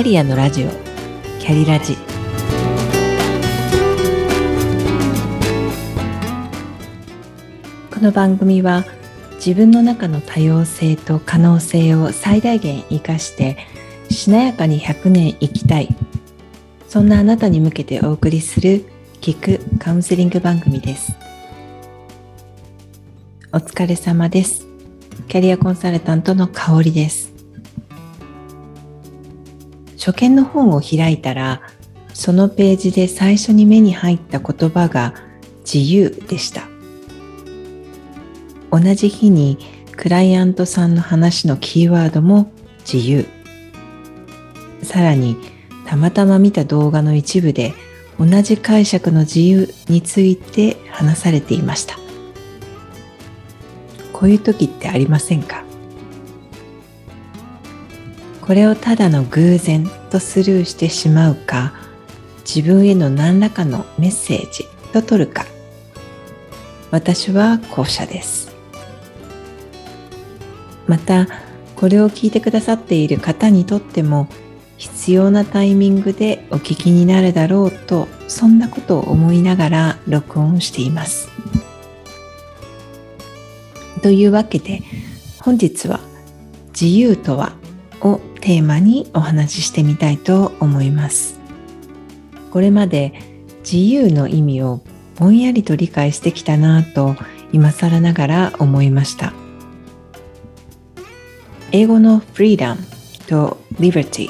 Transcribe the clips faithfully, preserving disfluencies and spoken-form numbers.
ャリアのラジオ、キャリラジ。この番組は自分の中の多様性と可能性を最大限生かしてしなやかにひゃくねん生きたい、そんなあなたに向けてお送りする聞くカウンセリング番組です。お疲れ様です。キャリアコンサルタントの香りです。初見の本を開いたら、そのページで最初に目に入った言葉が自由でした。同じ日にクライアントさんの話のキーワードも自由、さらにたまたま見た動画の一部で同じ解釈の自由について話されていました。こういう時ってありませんか？これをただの偶然とスルーしてしまうか、自分への何らかのメッセージと取るか。私は後者です。また、これを聞いてくださっている方にとっても必要なタイミングでお聞きになるだろうと、そんなことを思いながら録音しています。というわけで、本日は自由とはをテーマにお話ししてみたいと思います。これまで自由の意味をぼんやりと理解してきたなぁと今更ながら思いました。英語のフリーダムとリバティ、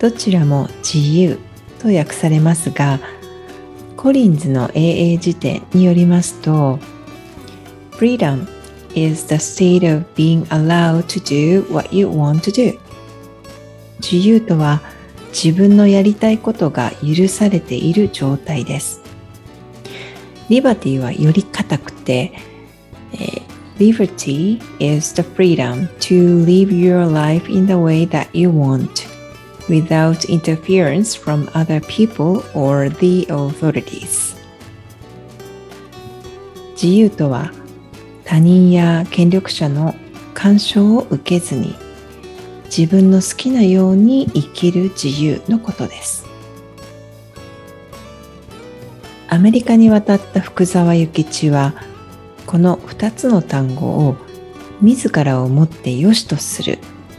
どちらも自由と訳されますが、コリンズの エーエー 辞典によりますと、フリーダムis the state of being allowed to do what you want to do。 自由とは自分のやりたいことが許されている状態です。リバティはより固くて、えー、Liberty is the freedom to live your life in the way that you want without interference from other people or the authorities。 自由とは他人や権力者の干渉を受けずに自分の好きなように生きる自由のことです。アメリカに渡った福沢諭吉は、このふたつの単語を自らをもって良しとする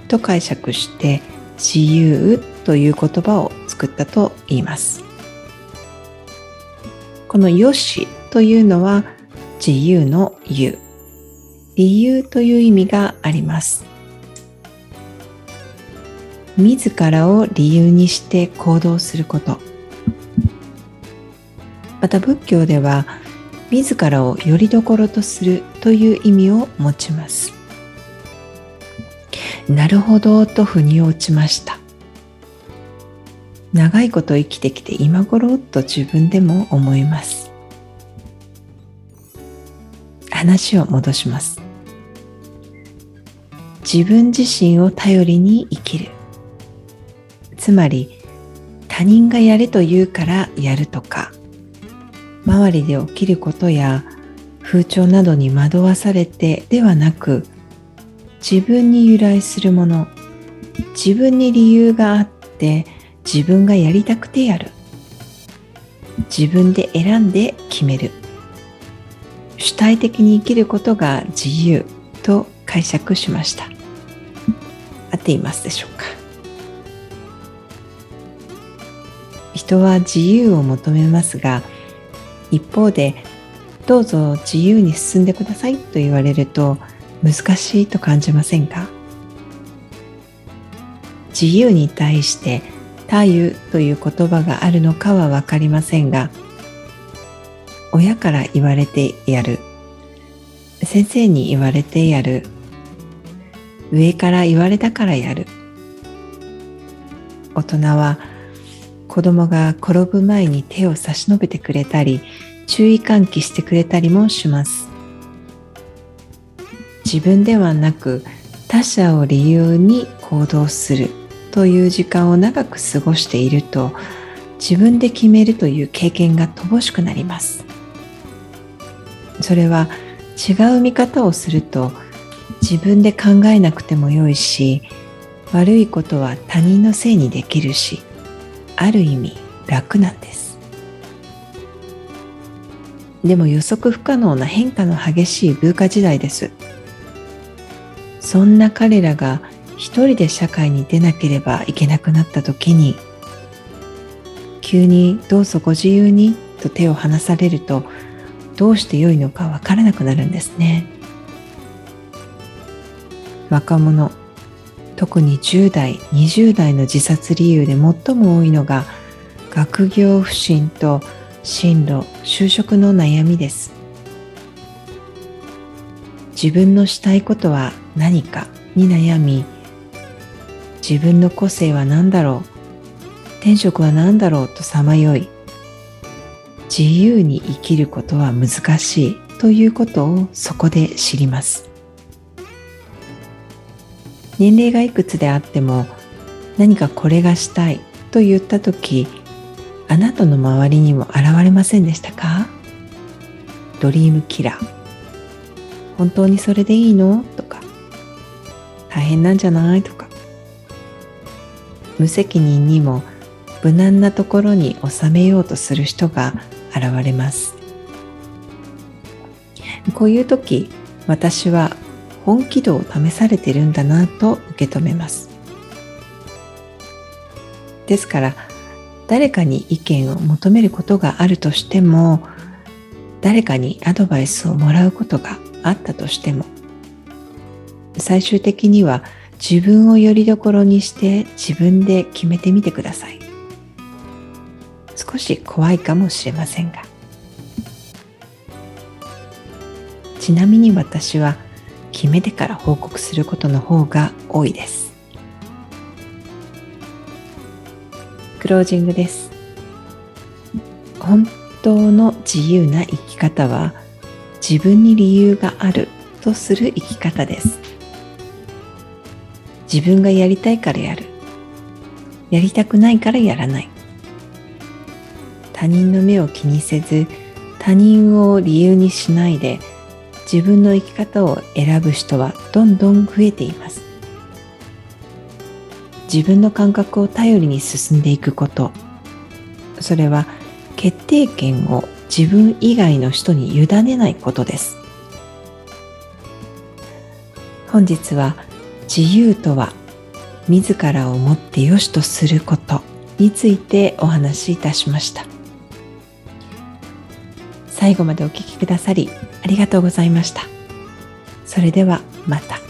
と解釈して自由という言葉を作ったと言います。この良しというのは自由の由、理由という意味があります。自らを理由にして行動すること。また仏教では自らをよりどころとするという意味を持ちます。なるほどと腑に落ちました。長いこと生きてきて今頃と自分でも思います。話を戻します。自分自身を頼りに生きる、つまり他人がやれと言うからやるとか、周りで起きることや風潮などに惑わされてではなく、自分に由来するもの、自分に理由があって自分がやりたくてやる、自分で選んで決める、主体的に生きることが自由と解釈しました。合っていますでしょうか？人は自由を求めますが、一方でどうぞ自由に進んでくださいと言われると難しいと感じませんか？自由に対して他由という言葉があるのかは分かりませんが、親から言われてやる、先生に言われてやる、上から言われたからやる。大人は子供が転ぶ前に手を差し伸べてくれたり、注意喚起してくれたりもします。自分ではなく他者を理由に行動するという時間を長く過ごしていると、自分で決めるという経験が乏しくなります。それは違う見方をすると自分で考えなくてもよいし、悪いことは他人のせいにできるし、ある意味楽なんです。でも予測不可能な変化の激しい文化時代です。そんな彼らが一人で社会に出なければいけなくなった時に、急にどうぞご自由にと手を離されると、どうしてよいのかわからなくなるんですね。若者、特にじゅうだい、にじゅうだいの自殺理由で最も多いのが、学業不振と進路、就職の悩みです。自分のしたいことは何かに悩み、自分の個性は何だろう、天職は何だろうとさまよい、自由に生きることは難しいということをそこで知ります。年齢がいくつであっても、何かこれがしたいと言ったとき、あなたの周りにも現れませんでしたか？ドリームキラー。本当にそれでいいの？とか、大変なんじゃない？とか。無責任にも無難なところに収めようとする人が現れます。こういうとき、私は本気度を試されているんだなと受け止めます。ですから、誰かに意見を求めることがあるとしても、誰かにアドバイスをもらうことがあったとしても、最終的には自分をよりどころにして自分で決めてみてください。少し怖いかもしれませんが。ちなみに私は、決めてから報告することの方が多いです。クロージングです。本当の自由な生き方は、自分に理由があるとする生き方です。自分がやりたいからやる。やりたくないからやらない。他人の目を気にせず、他人を理由にしないで、自分の生き方を選ぶ人はどんどん増えています。自分の感覚を頼りに進んでいくこと、それは決定権を自分以外の人に委ねないことです。本日は自由とは自らをもって良しとすることについてお話しいたしました。最後までお聞きくださりありがとうございました。それではまた。